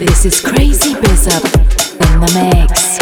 This is Crazibiza in the mix.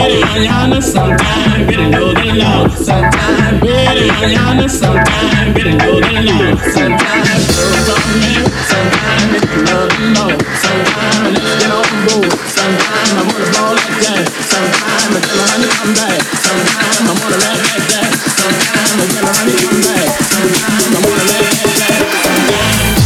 baby, Rihanna, sometime, get a little low. Sometime, baby, Rihanna, sometime, get a little low. Sometime, girls on me, sometime, get a little low. Sometime, let's get on the road. Sometime, I wanna ball like that. Sometime, I tell her honey, come back. Sometime, I wanna laugh like that. Sometime, I tell her honey, come back. Sometime, I wanna laugh like that. Sometime.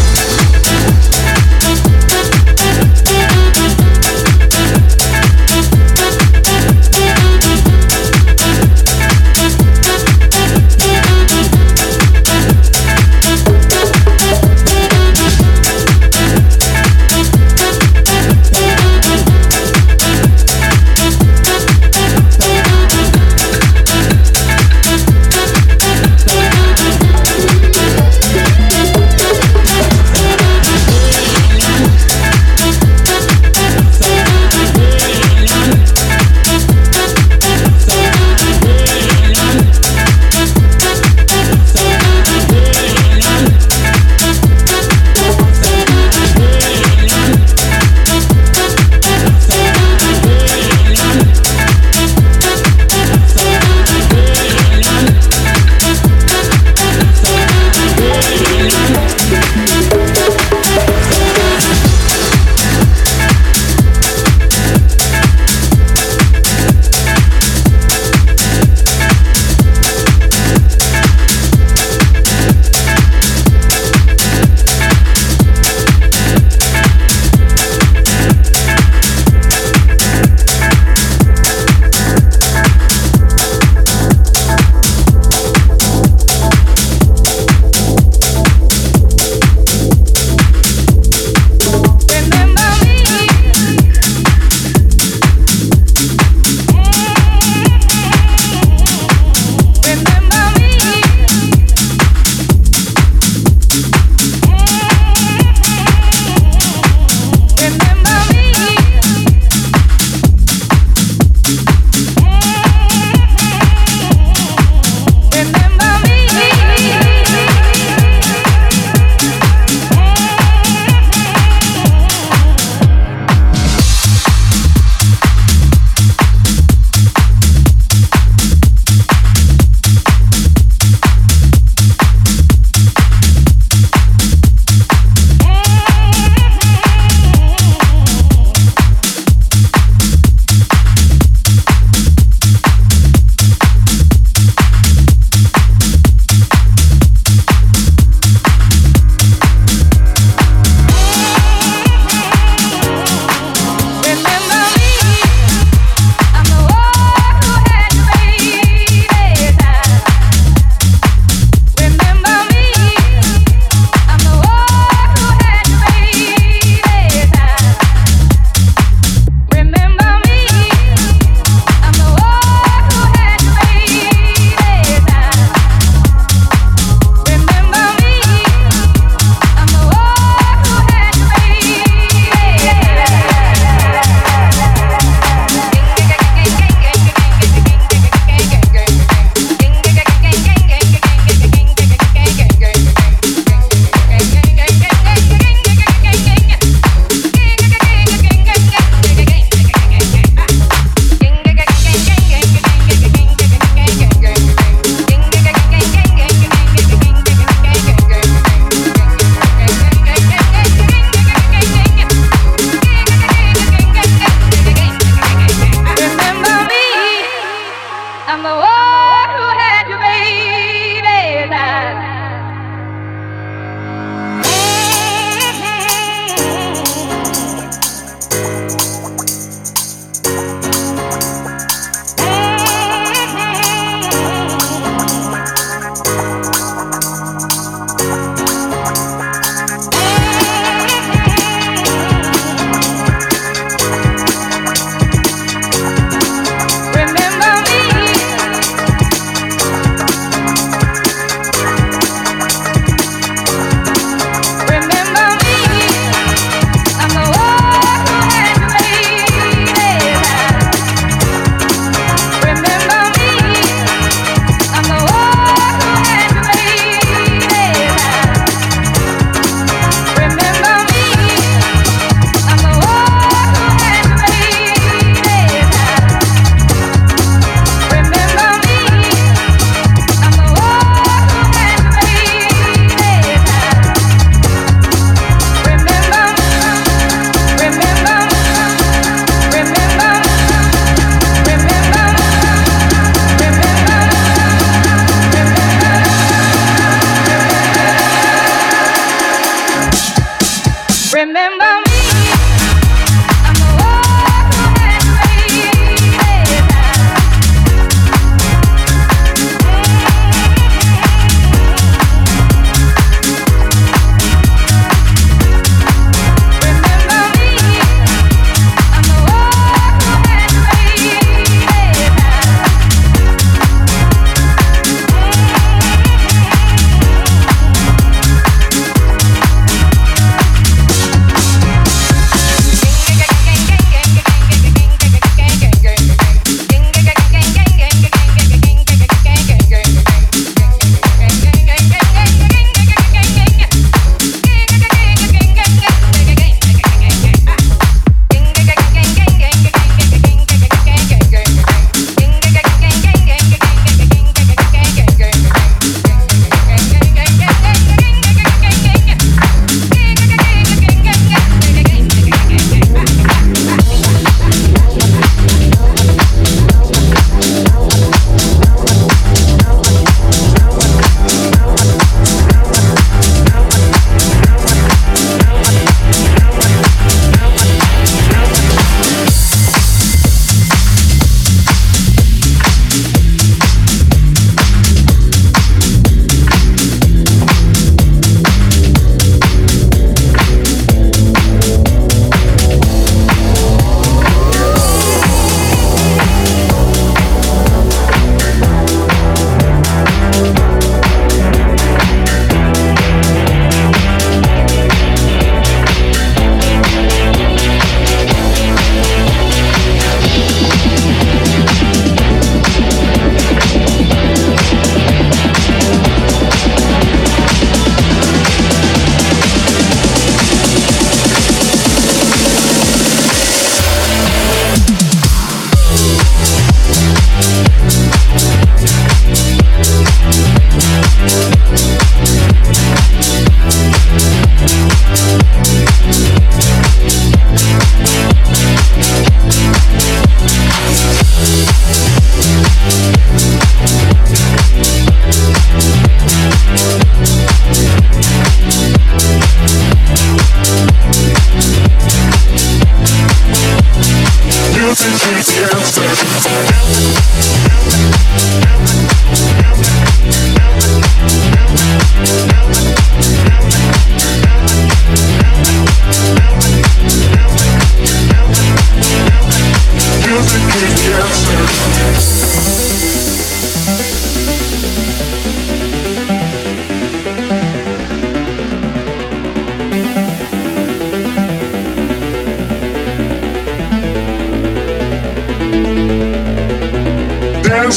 I'm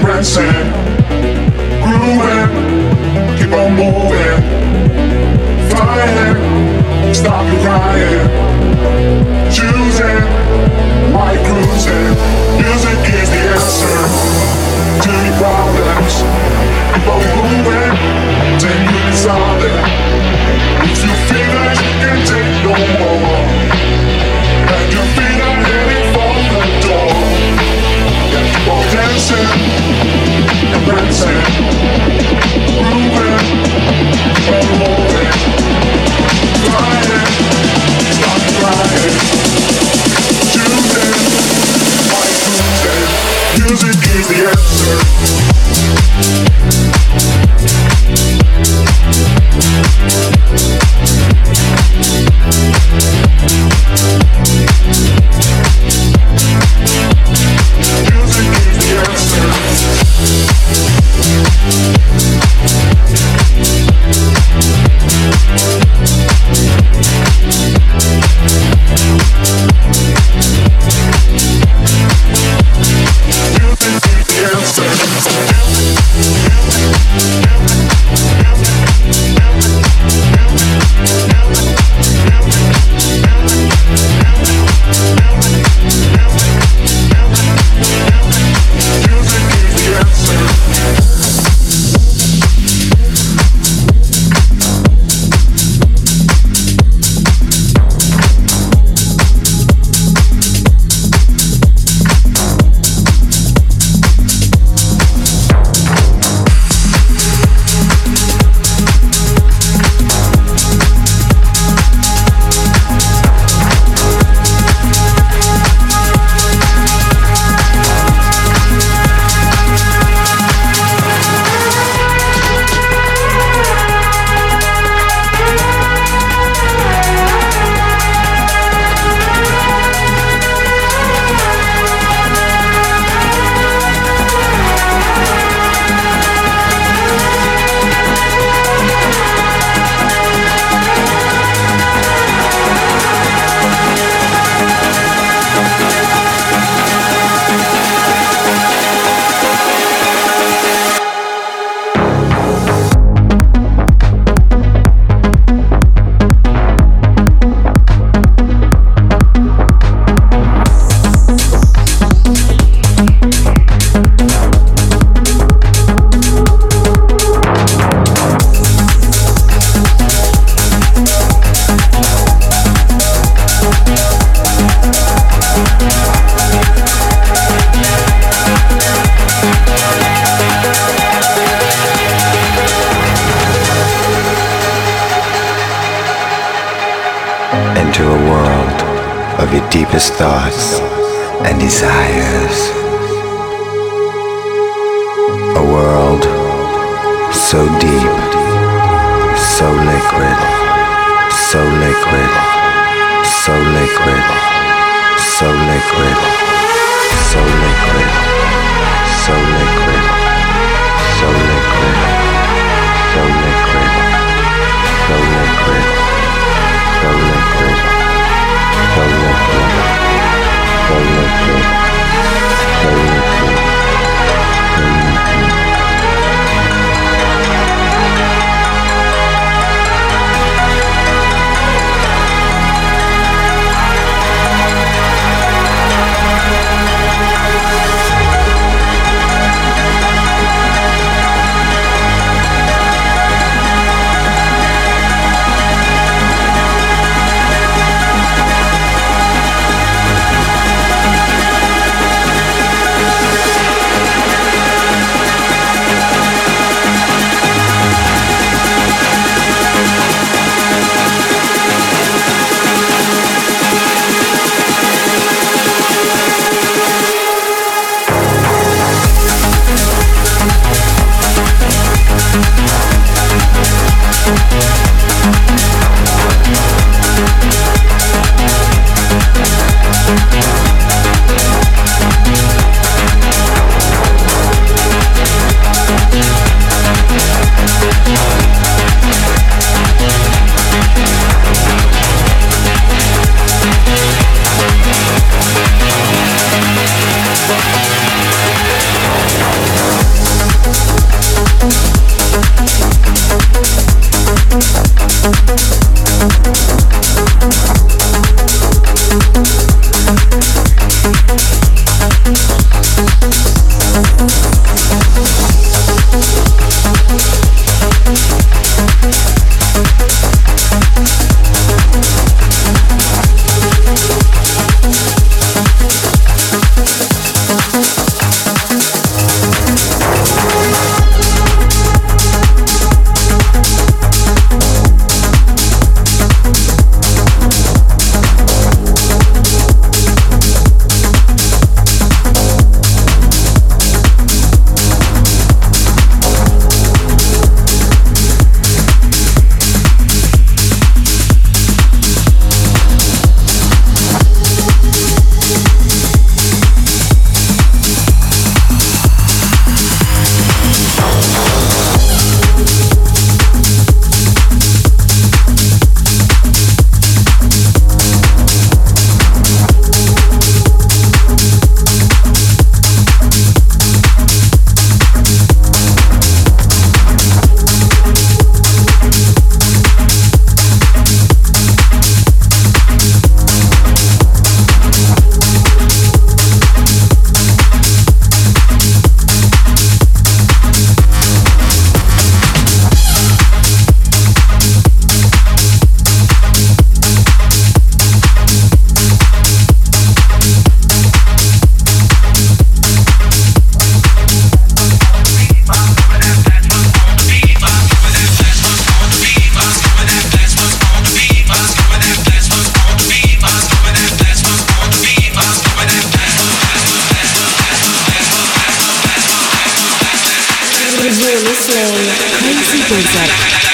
prancing, grooving, keep on moving, flying, stop you crying, choosing, my cruising. Music is the answer to your problems. Keep on moving, then you resolve it. If you feel that you can take no more, and you feel that heading for the door. While dancing and prancing, moving and moving, flying, stop flying, choosing, my choosing. Music is the answer. Thoughts and desires, a world so deep, so liquid, so liquid, so liquid, so liquid, so liquid, so liquid, so liquid, so liquid, so liquid, so liquid, so liquid. So liquid, so liquid, so liquid. DJ Crazibiza.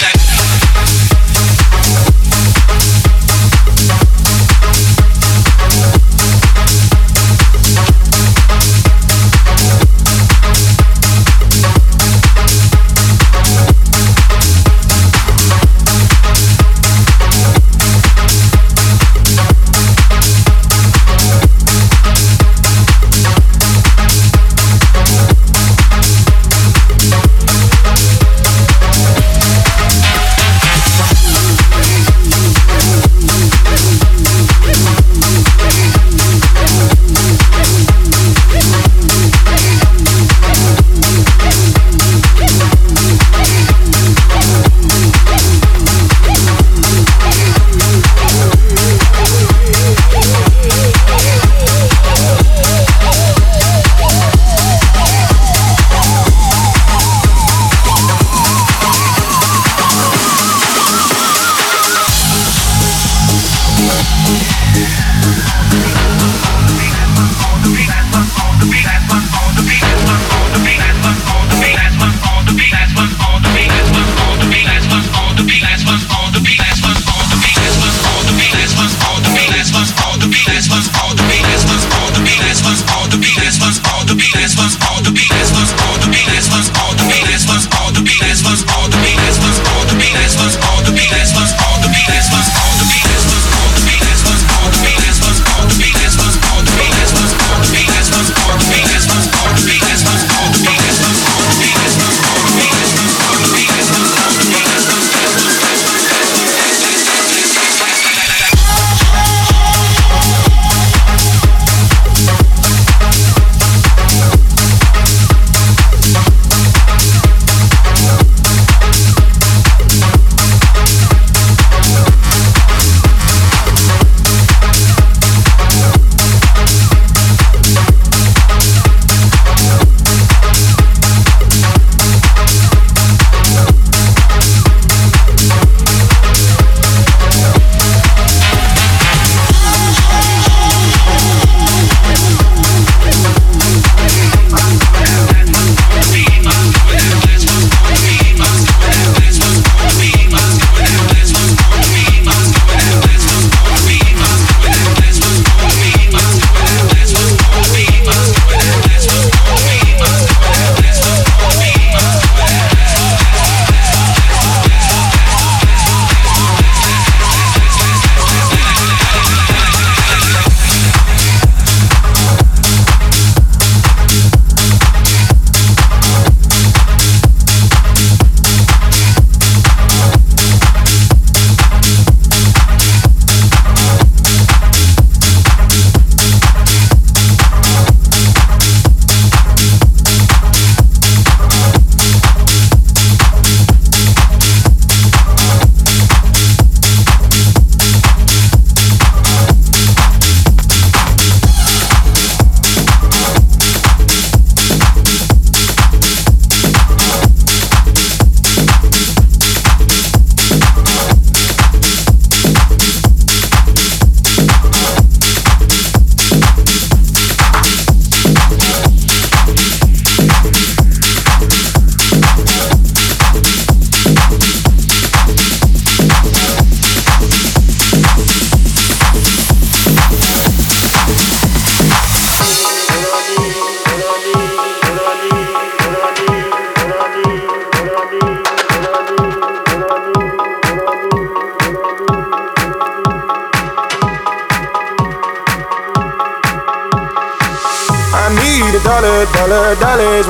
Dollar is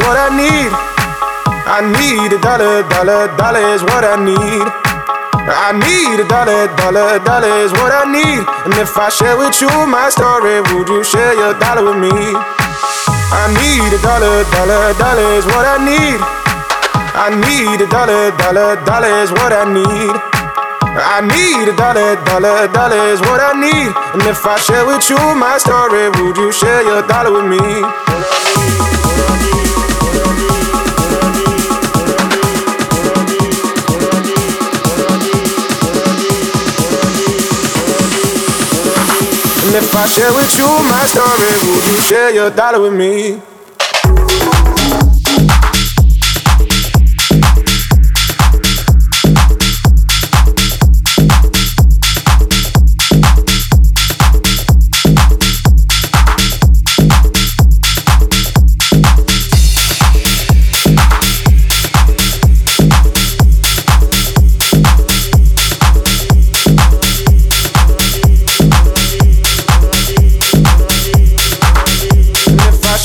what I need. And if I share with you my story, would you share your dollar with me? I need a dollar, dollar, dollar is what I need. I need a dollar, dollar, dollar is what I need. I need a dollar, dollar, dollar is what I need. And if I share with you my story, would you share your dollar with me? And if I share with you my story, would you share your dollar with me?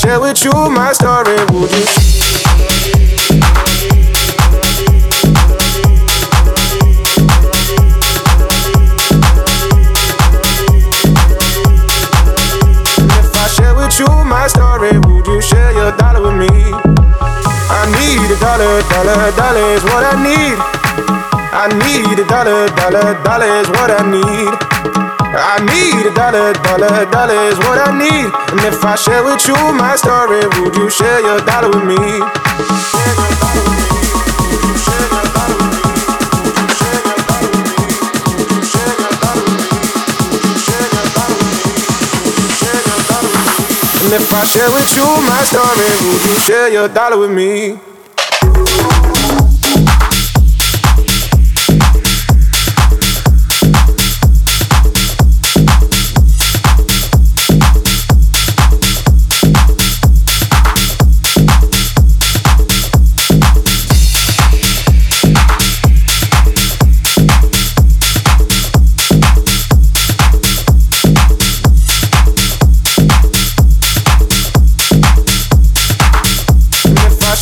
share with you my story, would you? Dollar, dollar, dollar is what I need. I need a dollar, dollar, dollar is what I need. I need a dollar, dollar, dollar is what I need. And if I share with you my story, would you share your dollar with me? Share your dollar with me. Would you share your dollar with me? Would you share your dollar with me? Would you share your dollar with me? Would you share your dollar with me? Would you share your dollar with me? And if I share with you my story, would you share your dollar with me?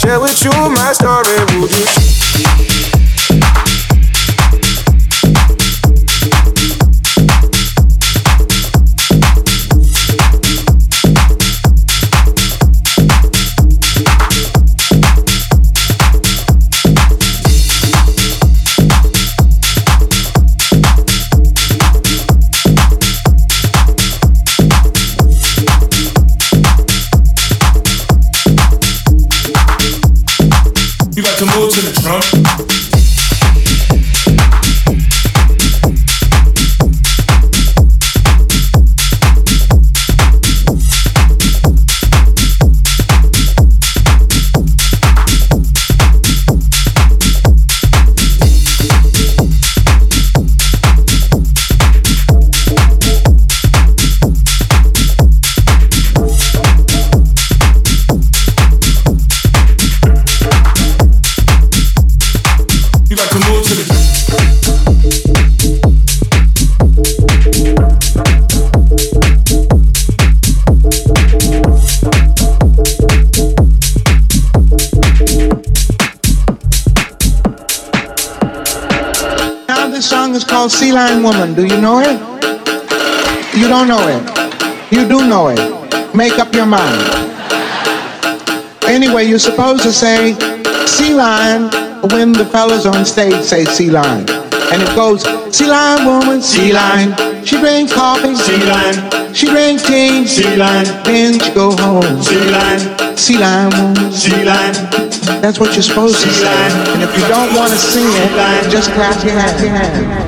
Share with you my story, would you? Sea Lion Woman, do you know it? You don't know it. You do know it. Make up your mind. Anyway, you're supposed to say Sea Lion when the fellas on stage say Sea Lion. And it goes, Sea Lion Woman, Sea Lion. She brings coffee, Sea Lion. She brings tea, Sea Lion. Then she go home, Sea Lion. Sea Lion Woman, Sea Lion. That's what you're supposed to say. And if you don't want to sing it, just clap your hands.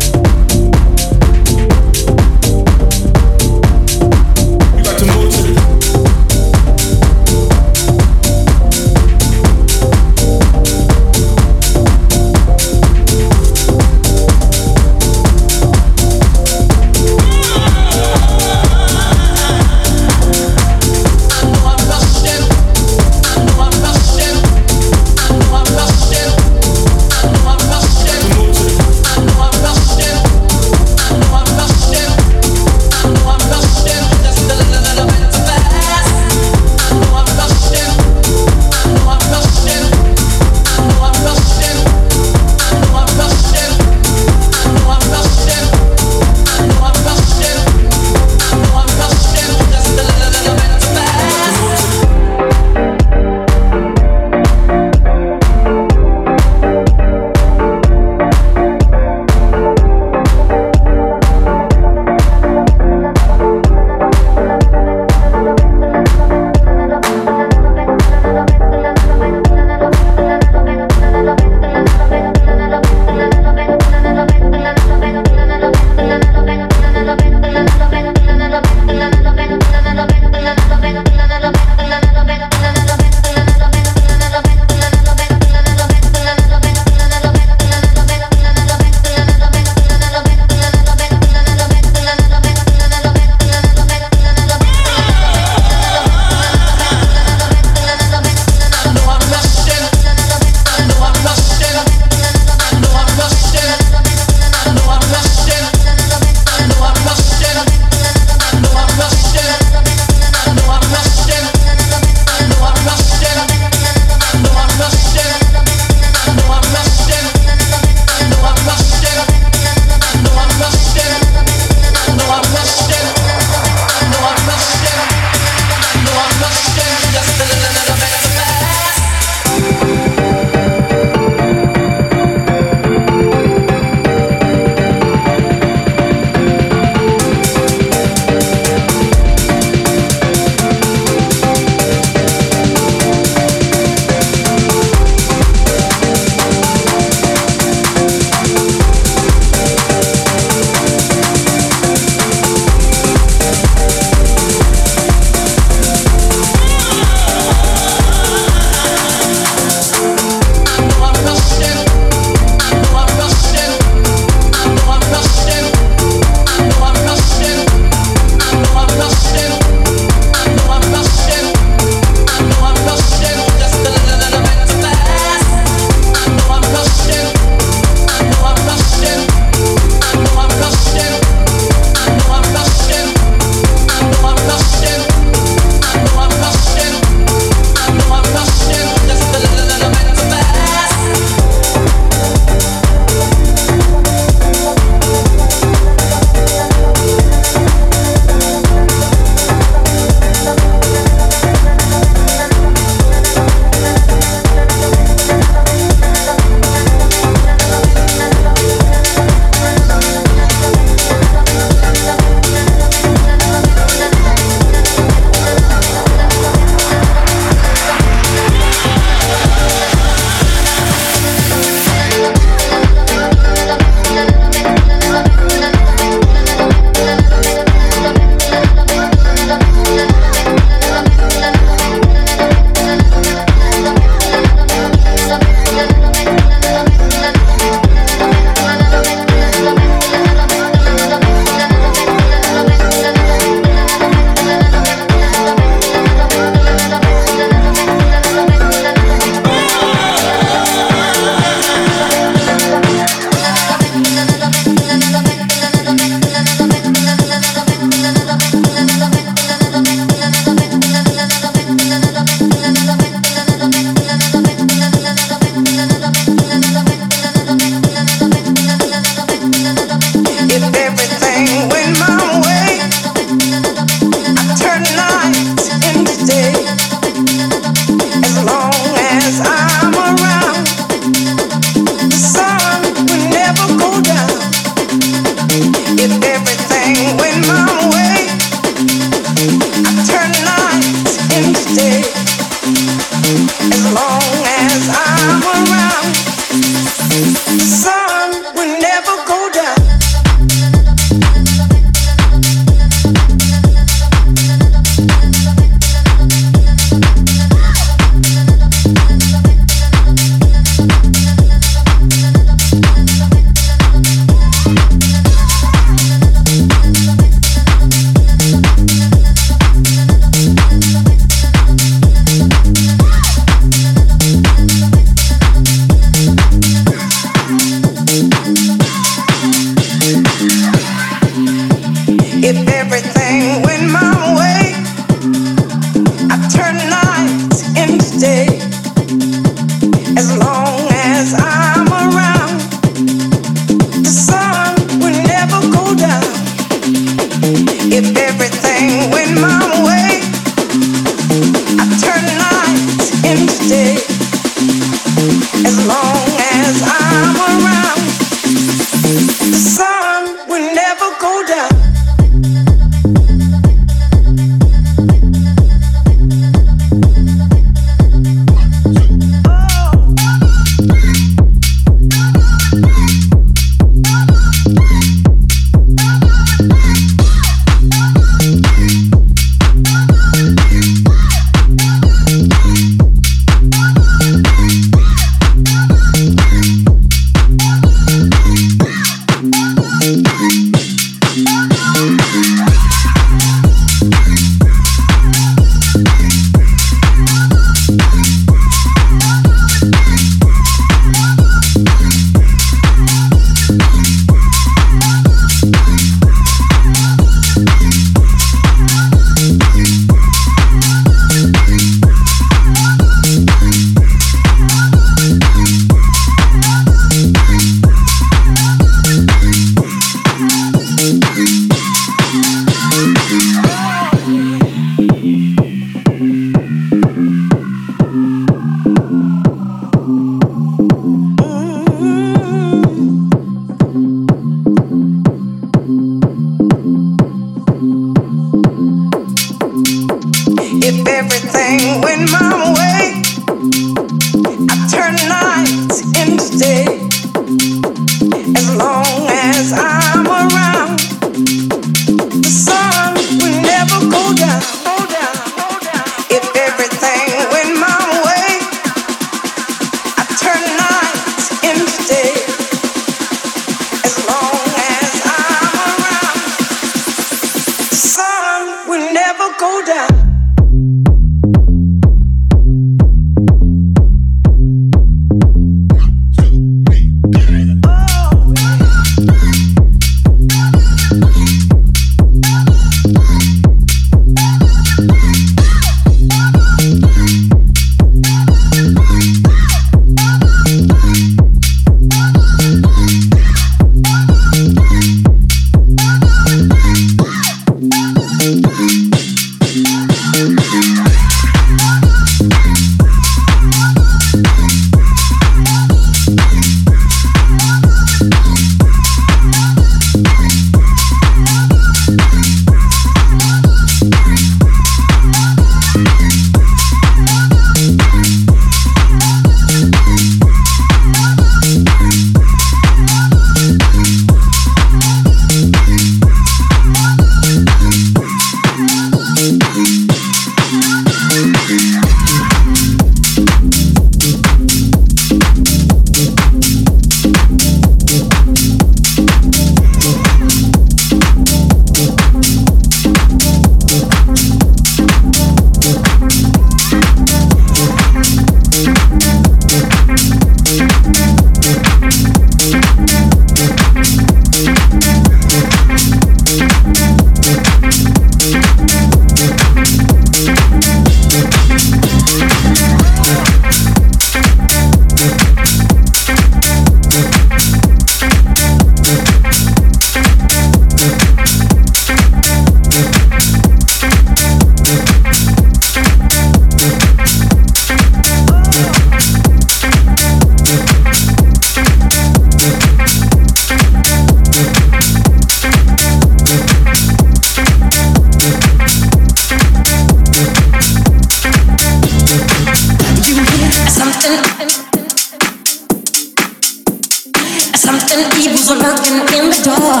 Something evil's lurking in the door.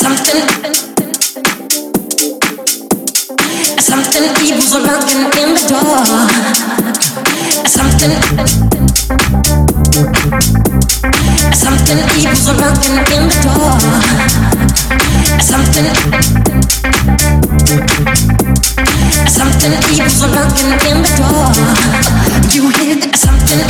Something evil's lurking in the door. Something evil's lurking in the door. Something evil's lurking in the door. You hear something.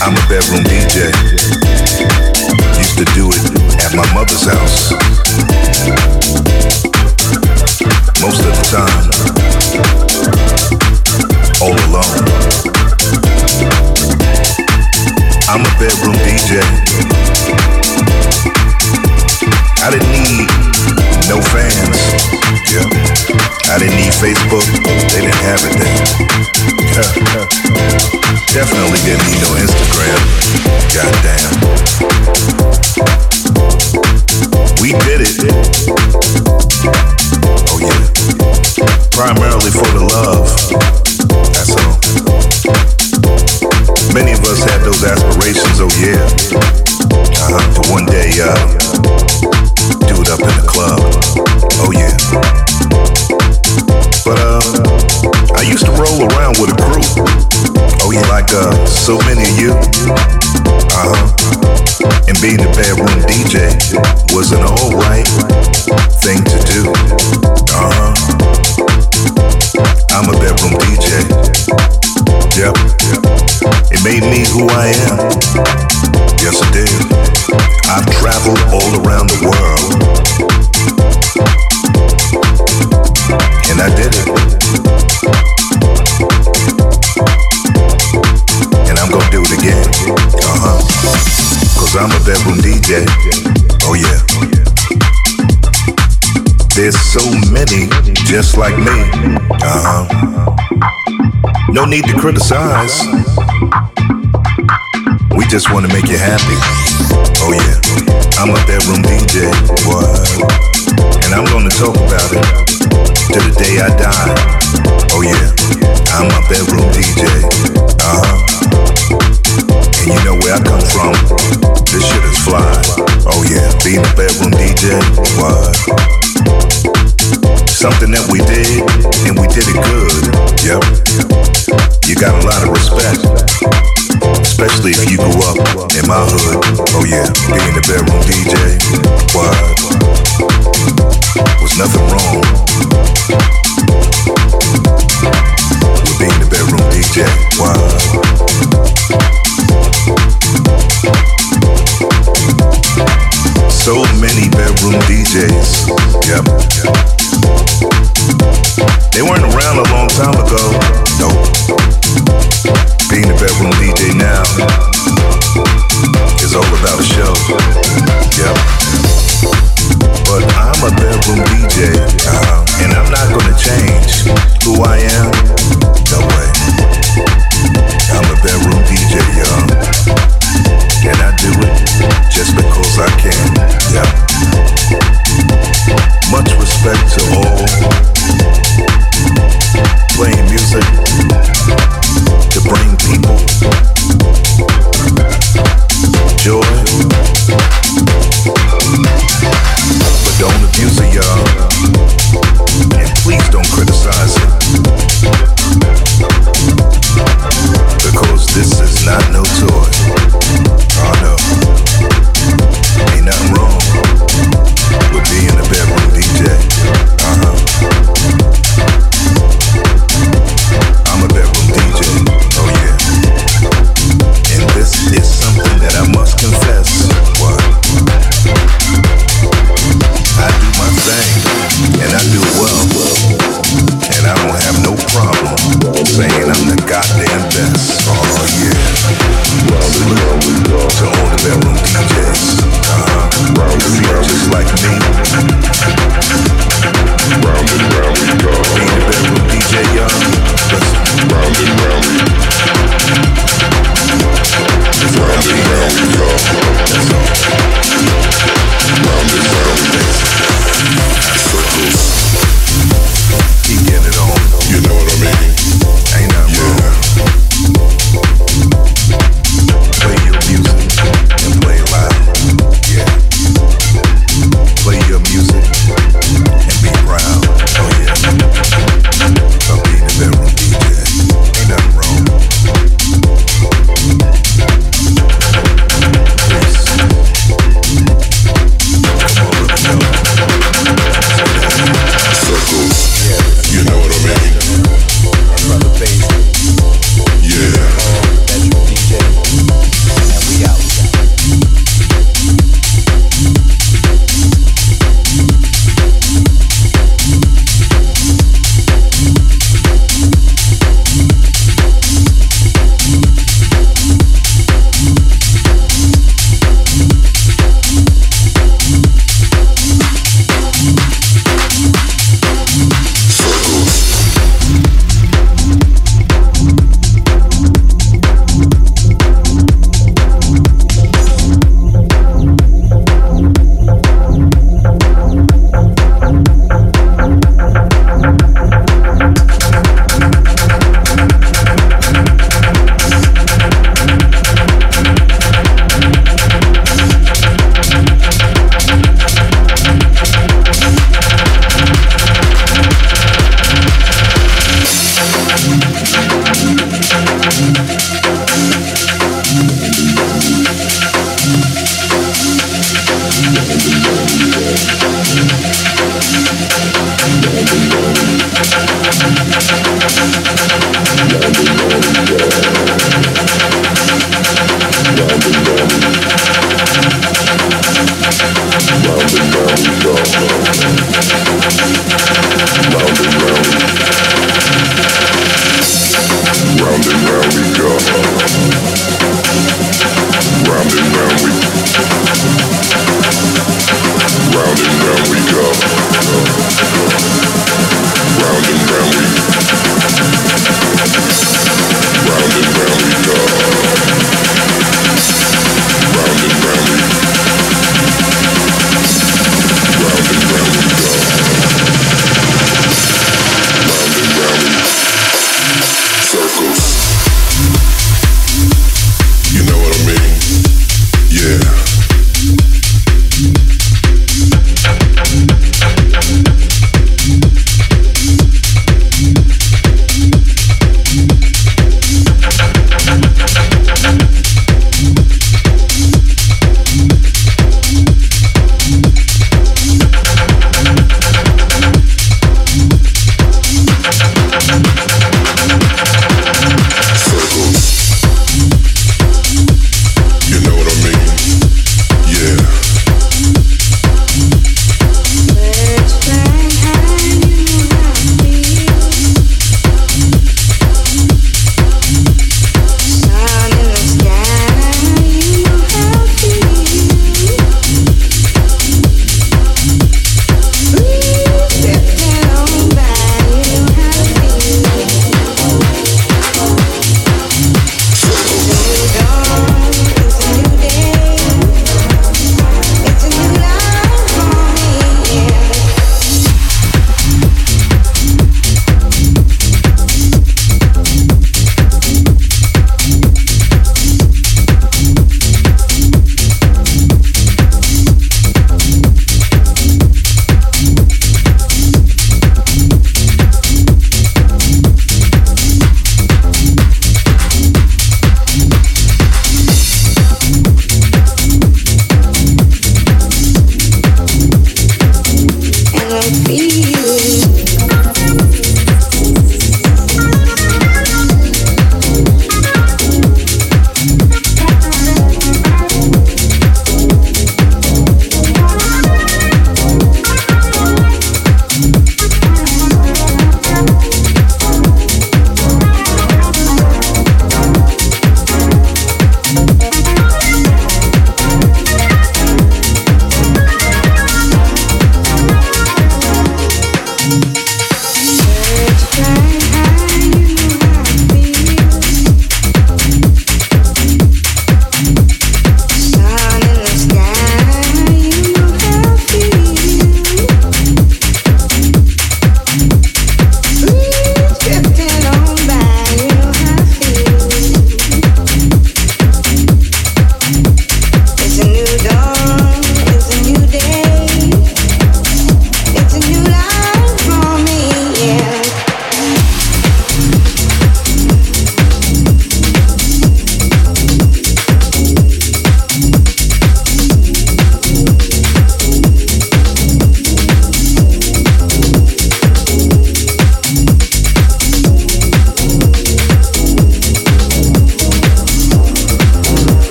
I I'm a bedroom DJ. Used to do it at my mother's house. Most of the time, all alone. I'm a bedroom DJ. I didn't need no fans. Yeah. I didn't need Facebook. They didn't have it then. Yeah. Definitely didn't need no Instagram. Goddamn. We did it. Oh yeah. Primarily for the love. That's all. Many of us had those aspirations, oh yeah. To one day, do it up in the club. Oh yeah. But I used to roll around with a crew. Oh, you like so many of you? And being a bedroom DJ was an alright thing to do. I'm a bedroom DJ. Yep. It made me who I am. Yes, it did. I've traveled all around the world. And I did it. I'm gonna do it again, cause I'm a bedroom DJ, oh yeah. There's so many just like me, No need to criticize, we just wanna make you happy, oh yeah. I'm a bedroom DJ, what? And I'm gonna talk about it till the day I die, oh yeah. I'm a bedroom DJ, And you know where I come from, this shit is fly. Oh yeah, being a bedroom DJ, what? Something that we did, and we did it good, yep. You got a lot of respect, especially if you grew up in my hood. Oh yeah, being a bedroom DJ, what? Was nothing wrong with being a bedroom DJ, what? So many bedroom DJs, yep. They weren't around a long time ago, nope. Being a bedroom DJ now is all about a show, yep. But I'm a bedroom DJ, and I'm not gonna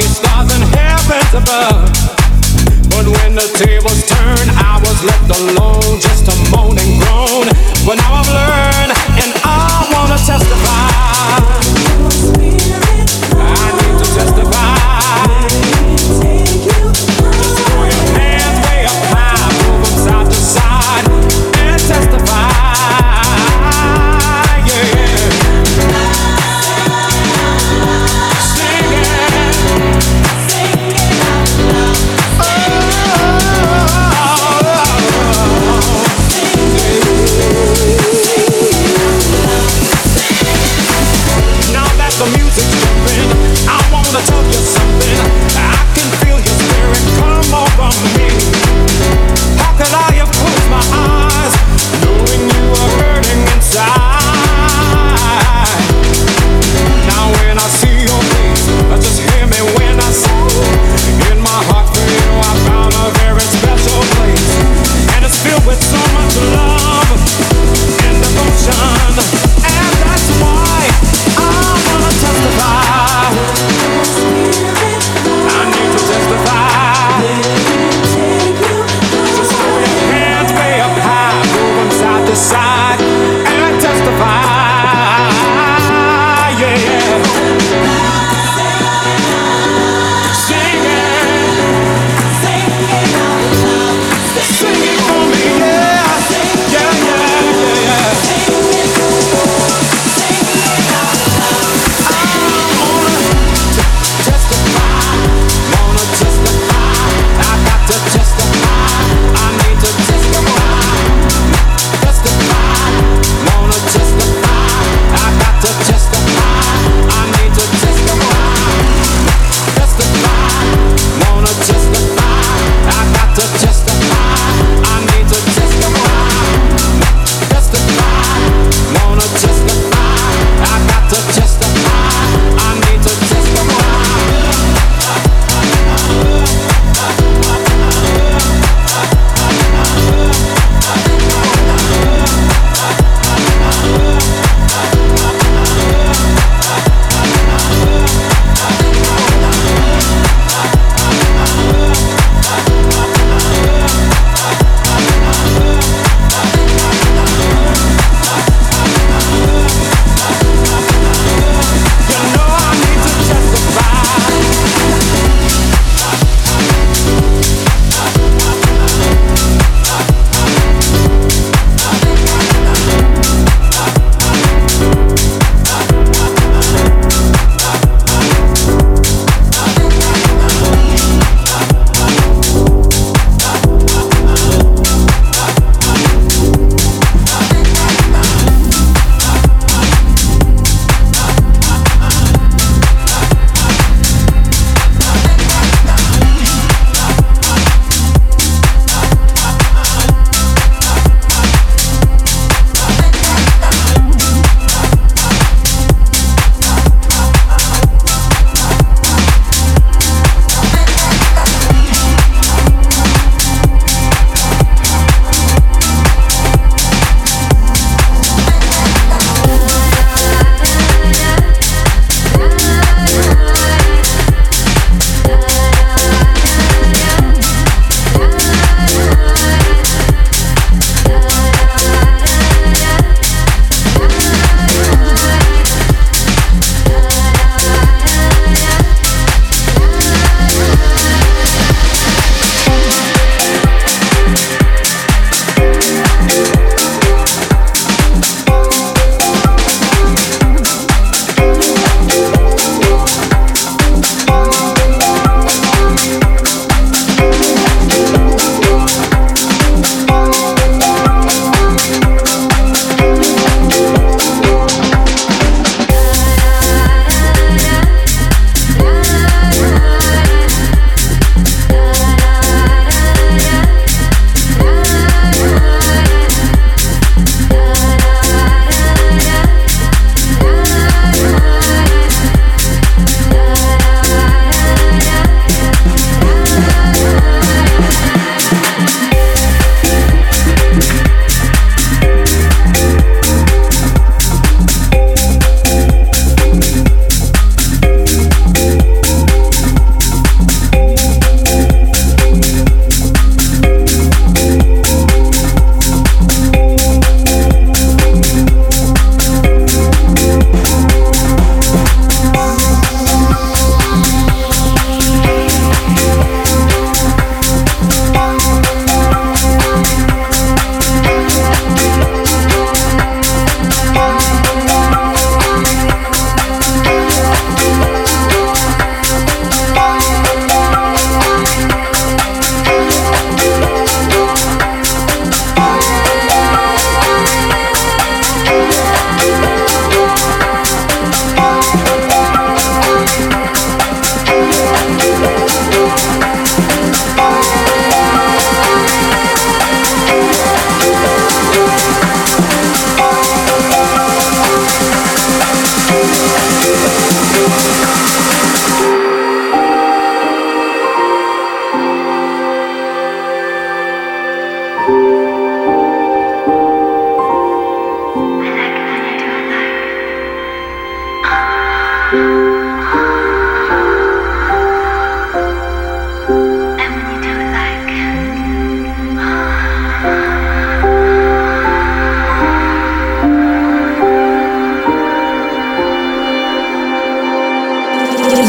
fucking stars and heavens above. But when the tables turned, I was left alone, just to moan and groan. But now I've learned, and I wanna testify. I need to testify. Side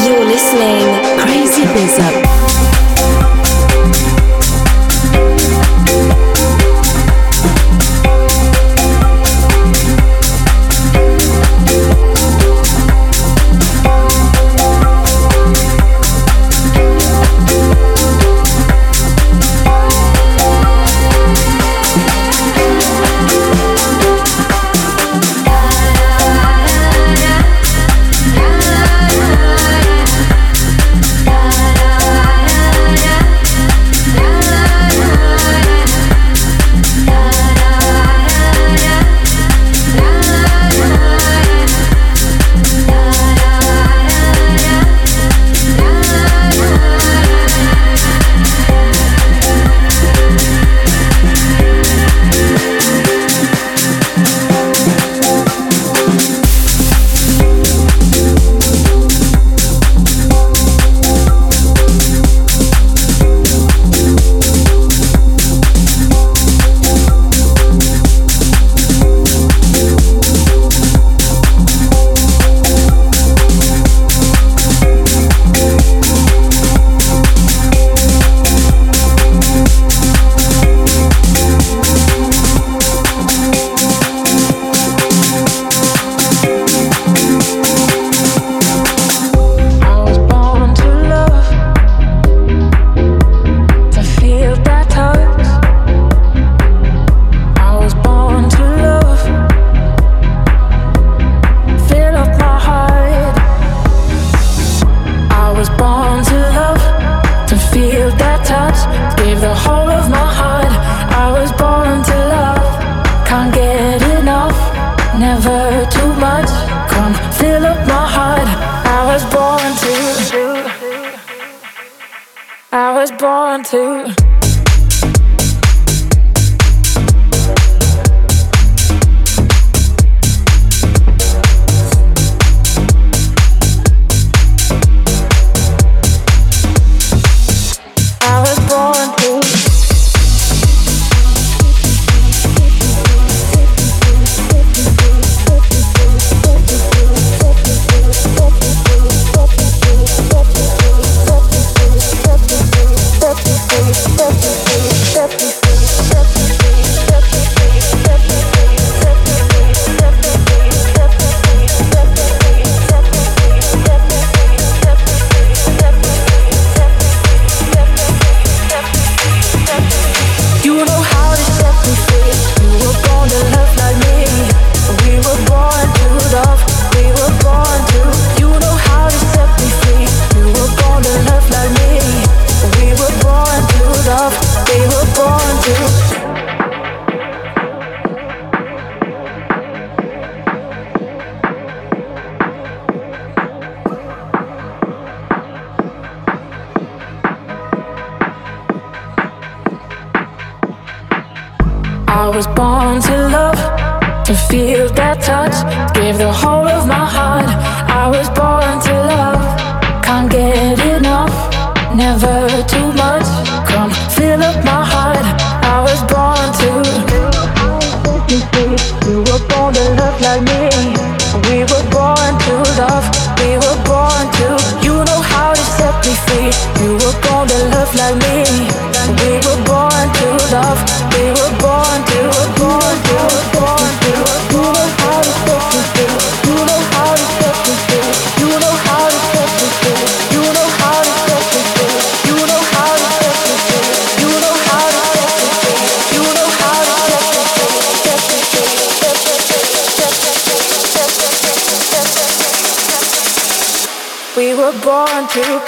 You're listening Crazibiza. Born to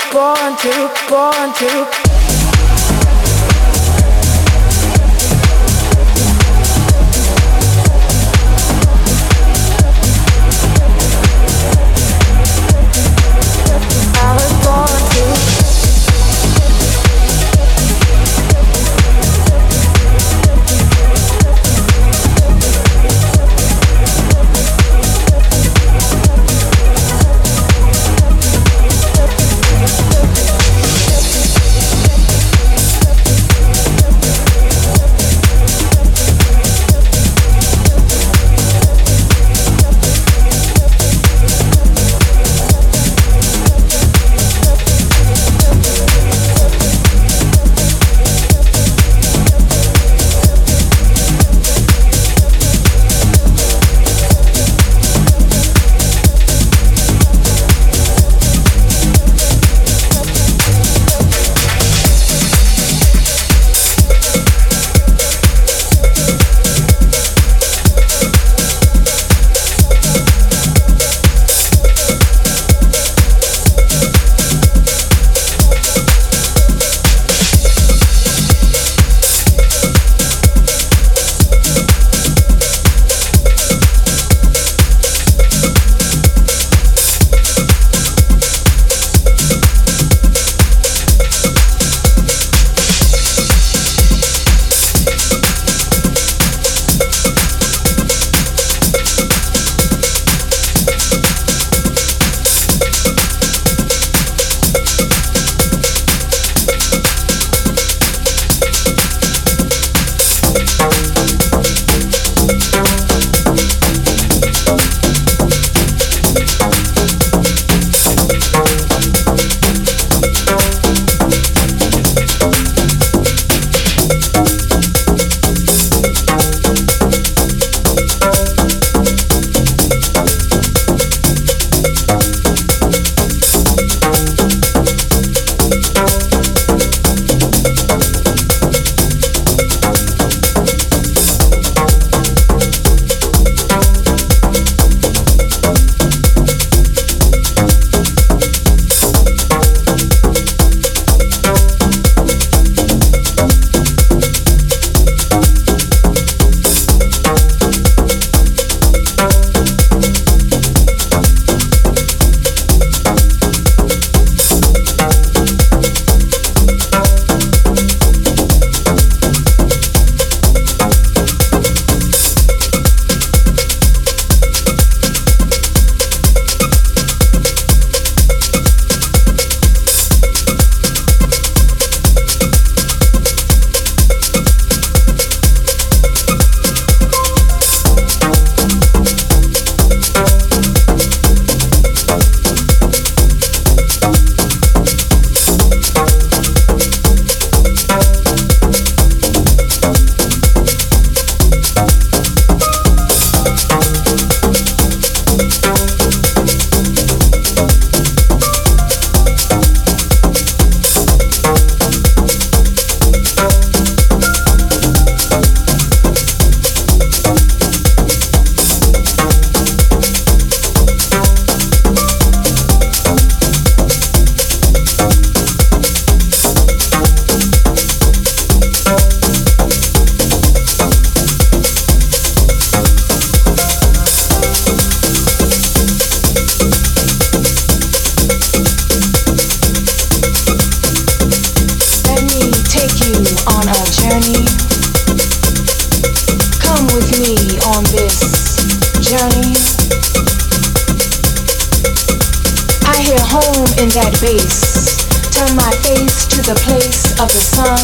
that bass, turn my face to the place of the sun.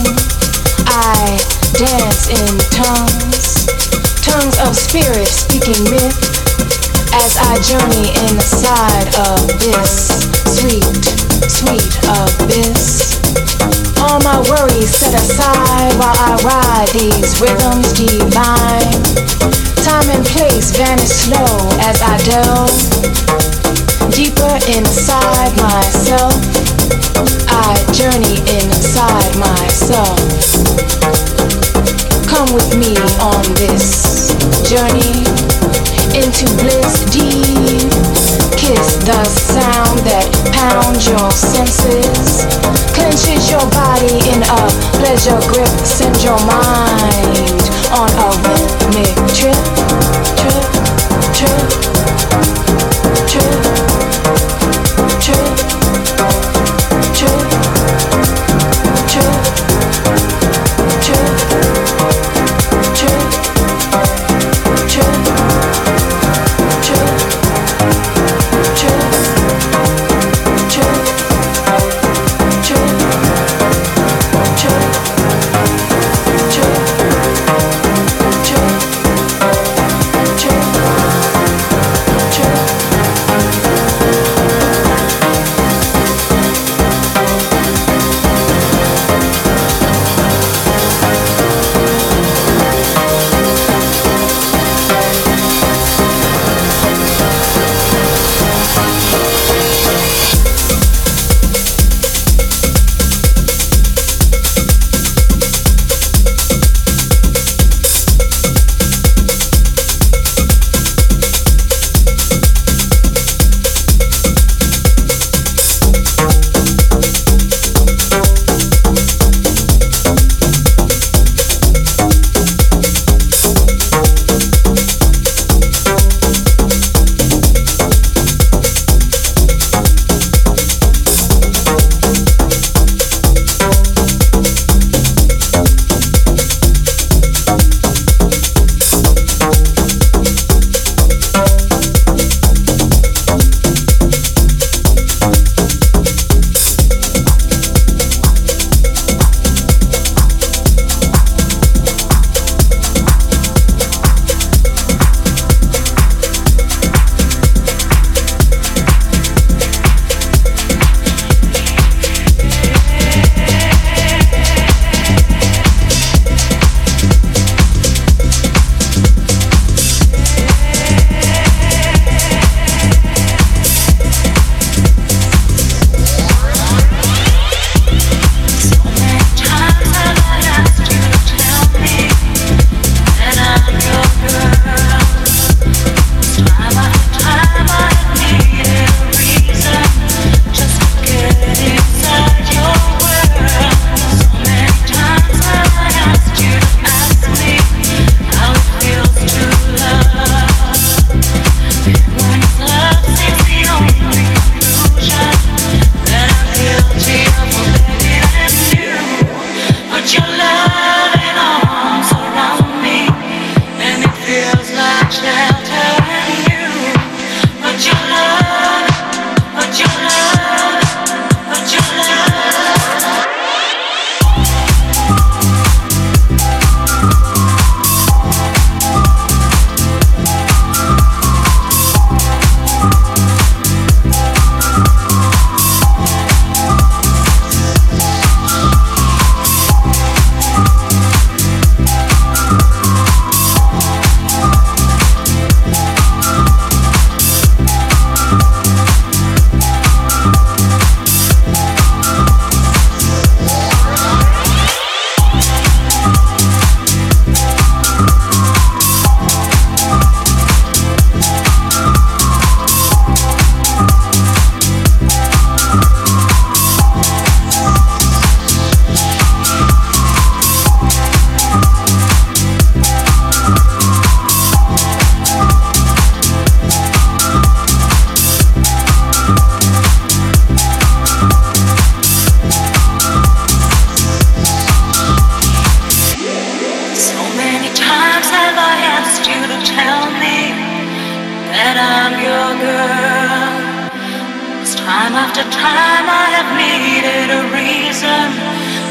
I dance in tongues, tongues of spirit speaking myth, as I journey inside of this sweet, sweet abyss. All my worries set aside while I ride these rhythms divine. Time and place vanish slow as I delve deeper inside myself. I journey inside myself. Come with me on this journey into bliss deep. Kiss the sound that pounds your senses, clenches your body in a pleasure grip. Send your mind on a rhythmic trip, trip, trip, trip, trip. True.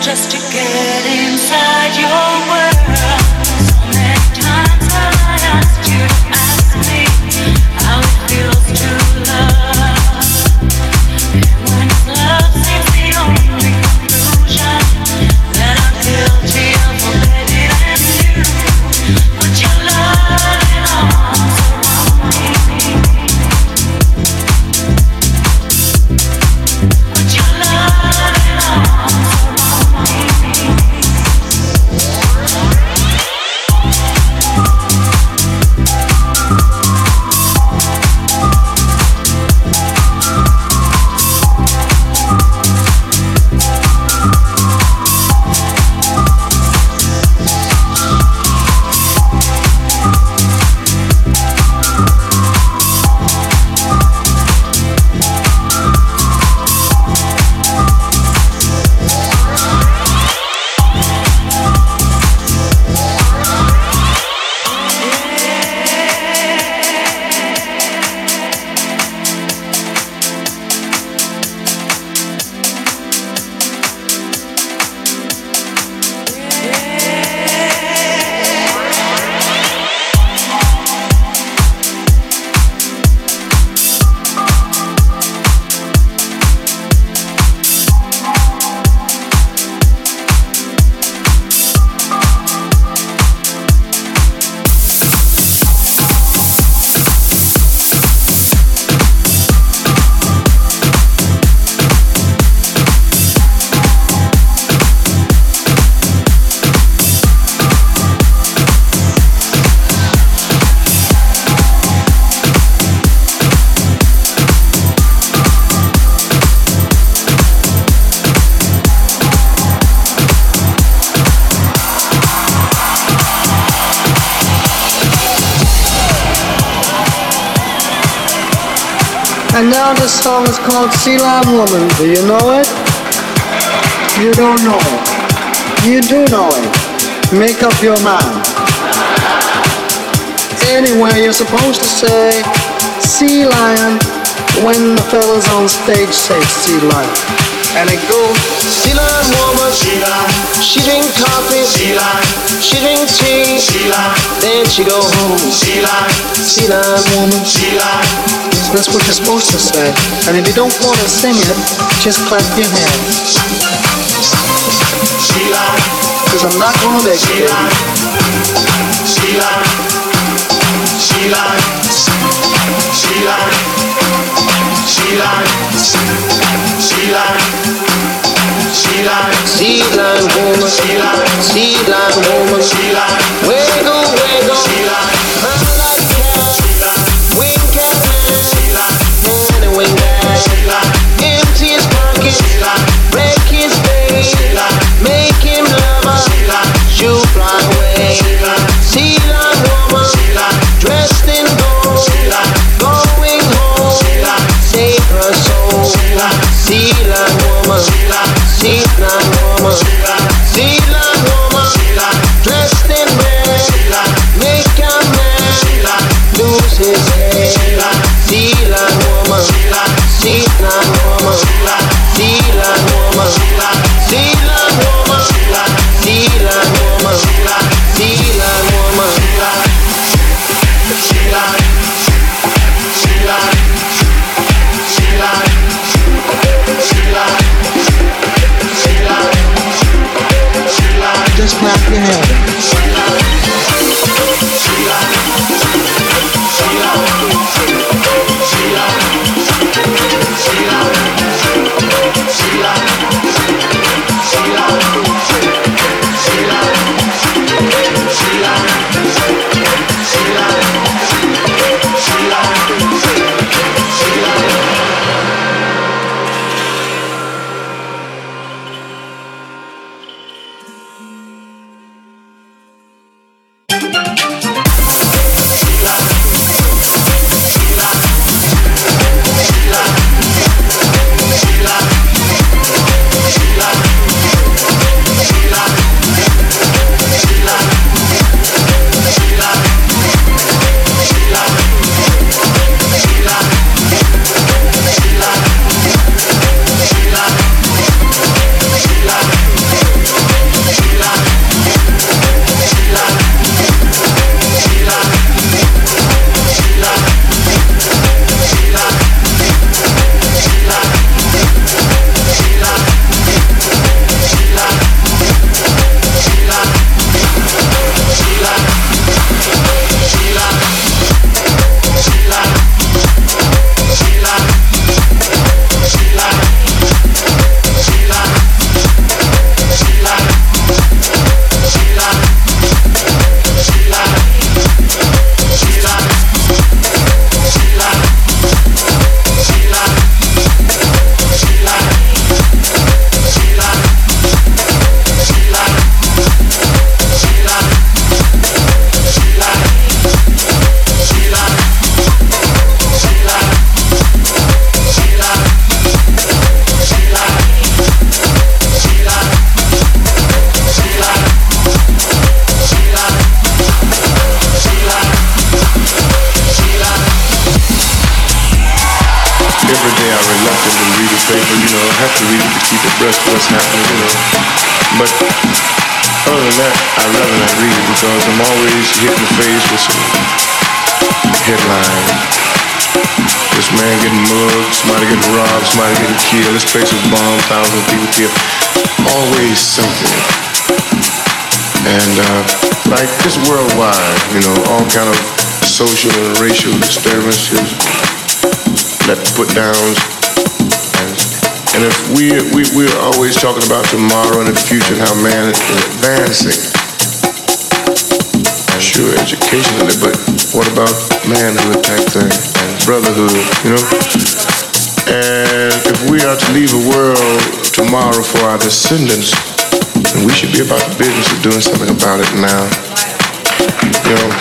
just to get inside your world. So many times I asked you to ask me how it feels to love. And when love seems the only conclusion, that I'm guilty of forgetting and you put your loving arms around me. Put your loving arms around me. And now this song is called Sea Lion Woman. Do you know it? You don't know it. You do know it. Make up your mind. Anyway, you're supposed to say Sea Lion when the fellas on stage say Sea Lion. And it goes Sea Lion Woman, Sea Lion. She drink coffee, Sea Lion. She drink tea, Sea Lion. Then she go home, Sea Lion. Sea Lion Woman, Sea Lion. That's what you're supposed to say. And if you don't want to sing it, just clap your hands. Because I'm not going to let you. Sea Lion, Sea Lion, Sea Lion, Sea Lion, Sea Lion, Sea Lion, Sea Lion woman, Sea Lion, Sea Lion woman, Sea Lion, wiggle, wiggle, Sea Lion. She you know, I have to read it to keep abreast of what's happening, you know. But other than that, I'd rather not read it because I'm always hit in the face with some headline. This man getting mugged, somebody getting robbed, somebody getting killed, this place was bombed, thousands of people killed. Always something. And like this worldwide, you know, all kind of social and racial disturbances, let put downs. And if we're always talking about tomorrow and the future and how man is advancing, sure, educationally, but what about manhood type thing and brotherhood, you know? And if we are to leave the world tomorrow for our descendants, then we should be about the business of doing something about it now, you know?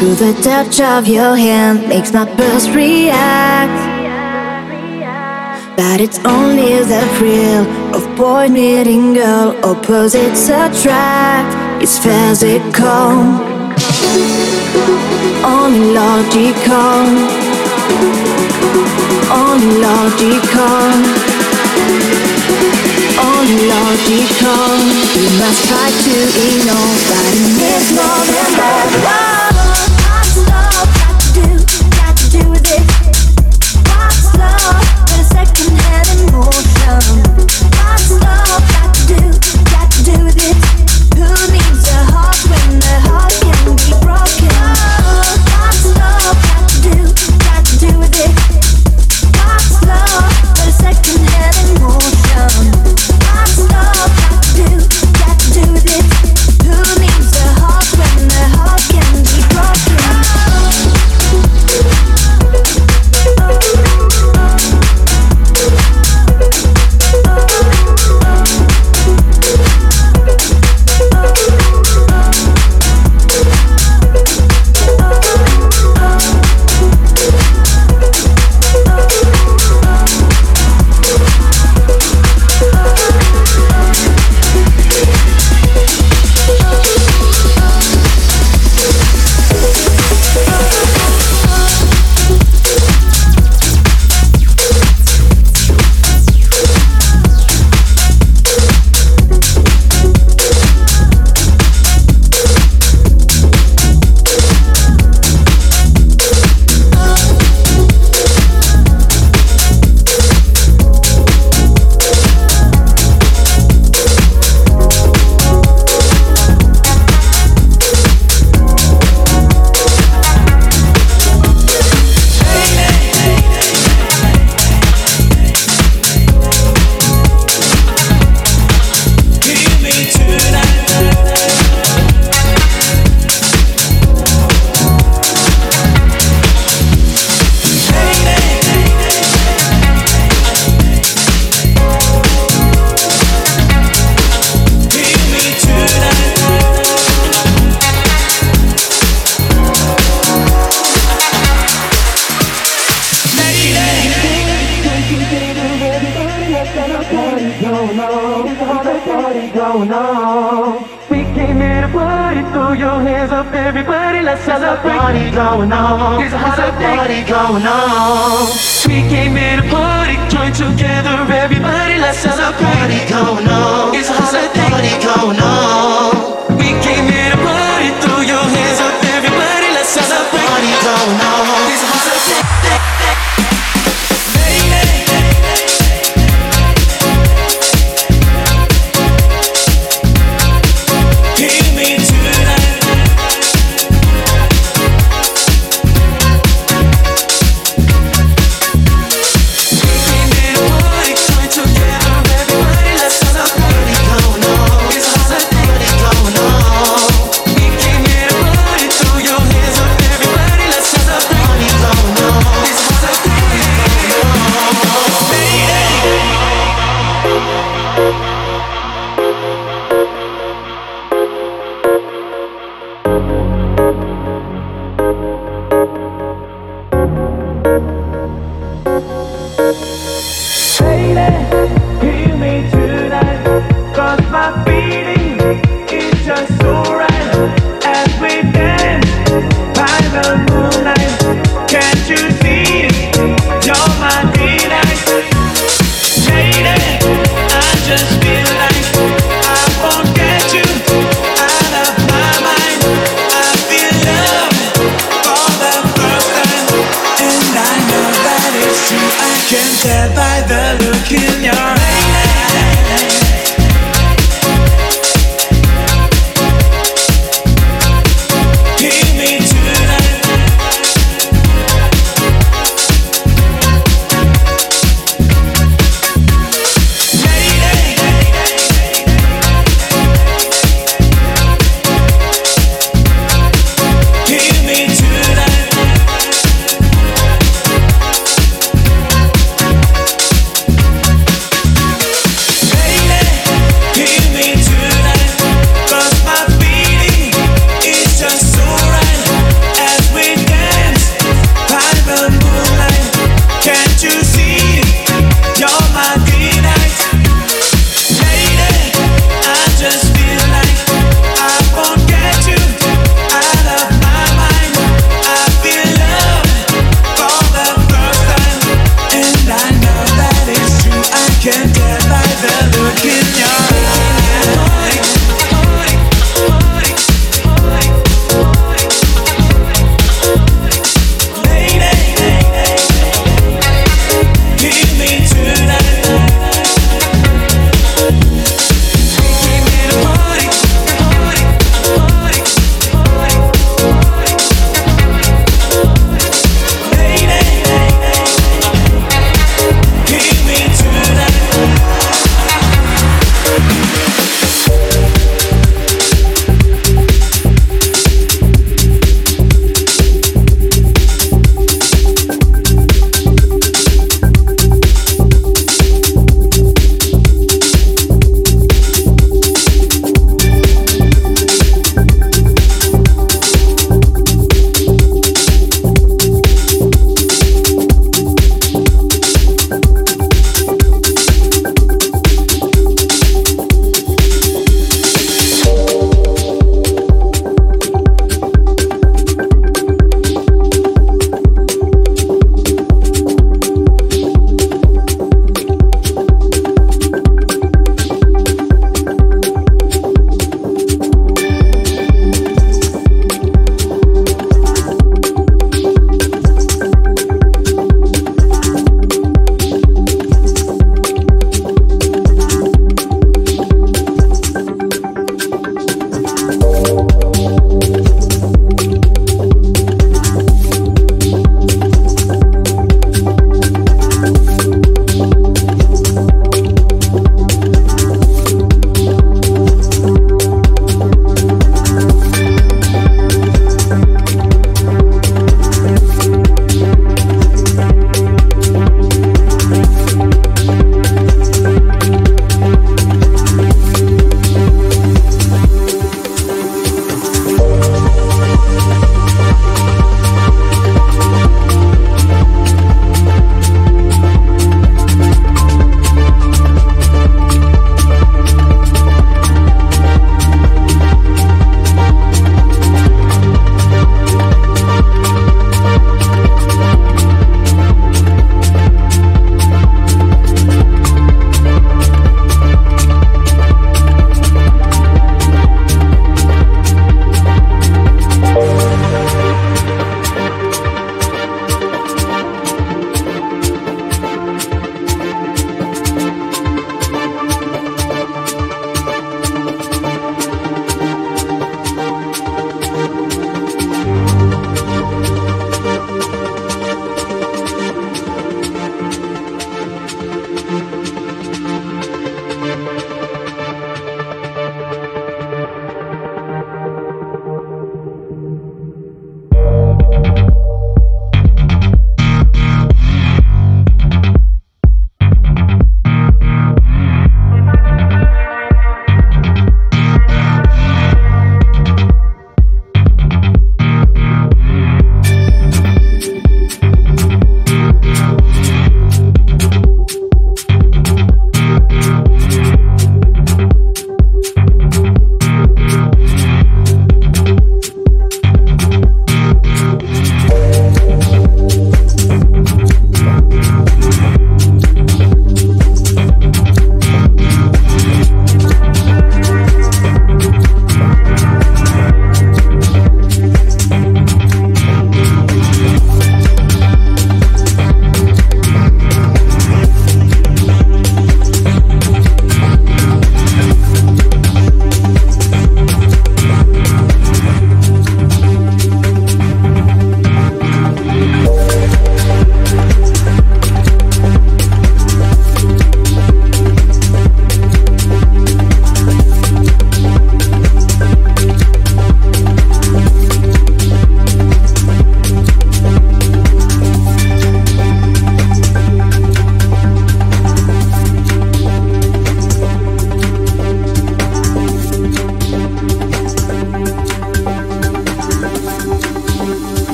Feel the touch of your hand makes my pulse react, but it's only the thrill of boy meeting girl, opposites attract. It's physical, only logical, only logical, only logical. You must try to ignore, but it means more than that. What's love got to do, with it? What's love but a second-hand emotion? What's love got to do, with it? Who needs a heart when the heart can be broken? What's love got to do, with it? What's love but a second-hand emotion? Together, everybody, let's have a party going on. It's a holiday party going on.